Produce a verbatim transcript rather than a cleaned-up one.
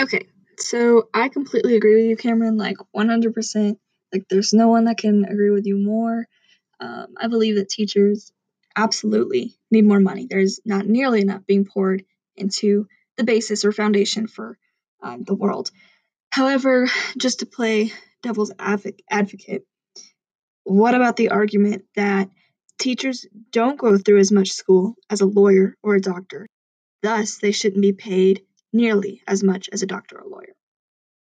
Okay, so I completely agree with you, Cameron, like one hundred percent. Like, there's no one that can agree with you more. Um, I believe that teachers absolutely need more money. There's not nearly enough being poured into the basis or foundation for um, the world. However, just to play devil's advocate, what about the argument that teachers don't go through as much school as a lawyer or a doctor? Thus, they shouldn't be paid nearly as much as a doctor or lawyer.